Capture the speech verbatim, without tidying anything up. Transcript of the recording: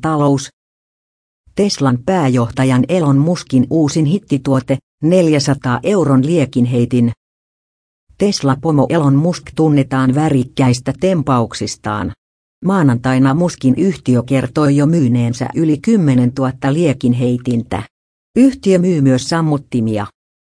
Talous. Teslan pääjohtajan Elon Muskin uusin hittituote, neljänsadan euron liekinheitin. Tesla-pomo Elon Musk tunnetaan värikkäistä tempauksistaan. Maanantaina Muskin yhtiö kertoi jo myyneensä yli kymmenen tuhatta liekinheitintä. Yhtiö myy myös sammuttimia.